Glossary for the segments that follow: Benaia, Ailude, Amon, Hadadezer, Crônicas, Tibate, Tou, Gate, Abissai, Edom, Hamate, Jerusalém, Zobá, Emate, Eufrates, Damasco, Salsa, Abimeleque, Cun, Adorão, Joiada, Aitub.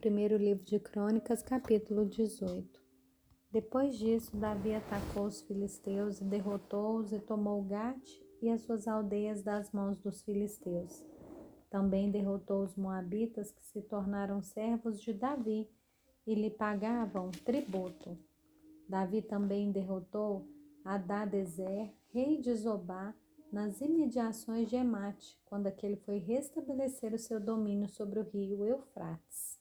Primeiro livro de Crônicas, capítulo 18. Depois disso, Davi atacou os filisteus e derrotou-os e tomou Gate e as suas aldeias das mãos dos filisteus. Também derrotou os moabitas, que se tornaram servos de Davi e lhe pagavam tributo. Davi também derrotou Hadadezer, rei de Zobá, nas imediações de Emate, quando aquele foi restabelecer o seu domínio sobre o rio Eufrates.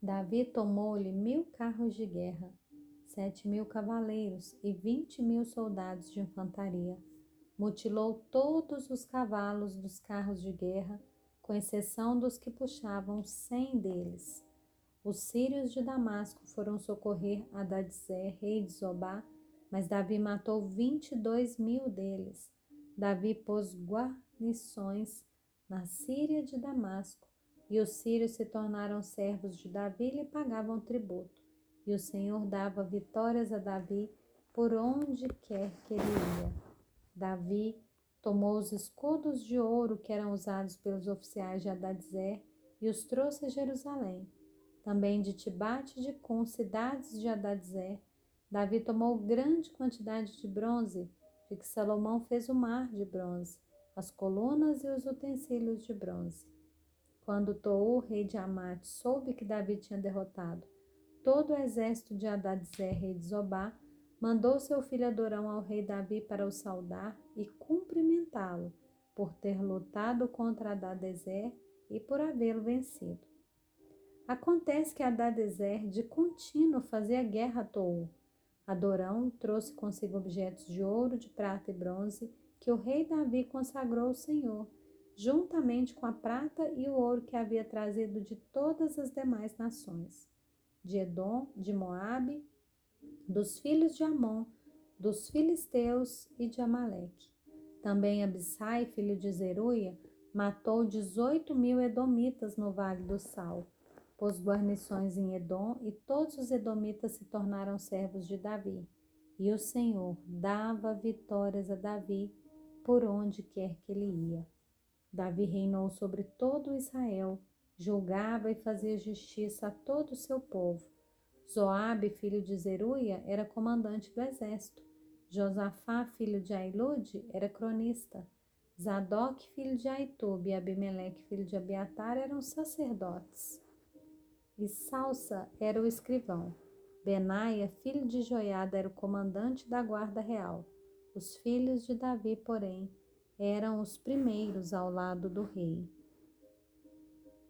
Davi tomou-lhe 1.000 carros de guerra, 7.000 cavaleiros e 20.000 soldados de infantaria. Mutilou todos os cavalos dos carros de guerra, com exceção dos que puxavam 100 deles. Os sírios de Damasco foram socorrer Hadadezer, rei de Zobá, mas Davi matou 22.000 deles. Davi pôs guarnições na Síria de Damasco, e os sírios se tornaram servos de Davi e lhe pagavam tributo. E o Senhor dava vitórias a Davi por onde quer que ele ia. Davi tomou os escudos de ouro que eram usados pelos oficiais de Hadadezer e os trouxe a Jerusalém. Também de Tibate e de Cun, cidades de Hadadezer, Davi tomou grande quantidade de bronze, de que Salomão fez o mar de bronze, as colunas e os utensílios de bronze. Quando Tou, rei de Hamate, soube que Davi tinha derrotado todo o exército de Hadadezer, rei de Zobá, mandou seu filho Adorão ao rei Davi para o saudar e cumprimentá-lo, por ter lutado contra Hadadezer e por havê-lo vencido. Acontece que Hadadezer de contínuo fazia guerra a Tou. Adorão trouxe consigo objetos de ouro, de prata e bronze, que o rei Davi consagrou ao Senhor, juntamente com a prata e o ouro que havia trazido de todas as demais nações, de Edom, de Moabe, dos filhos de Amon, dos filisteus e de Amaleque. Também Abissai, filho de Zeruia, matou 18.000 edomitas no Vale do Sal. Pôs guarnições em Edom, e todos os edomitas se tornaram servos de Davi. E o Senhor dava vitórias a Davi por onde quer que ele ia. Davi reinou sobre todo Israel, julgava e fazia justiça a todo o seu povo. Zoabe, filho de Zeruia, era comandante do exército. Josafá, filho de Ailude, era cronista. Zadok, filho de Aitub, e Abimeleque, filho de Abiatar, eram sacerdotes. E Salsa era o escrivão. Benaia, filho de Joiada, era o comandante da guarda real. Os filhos de Davi, porém, eram os primeiros ao lado do rei.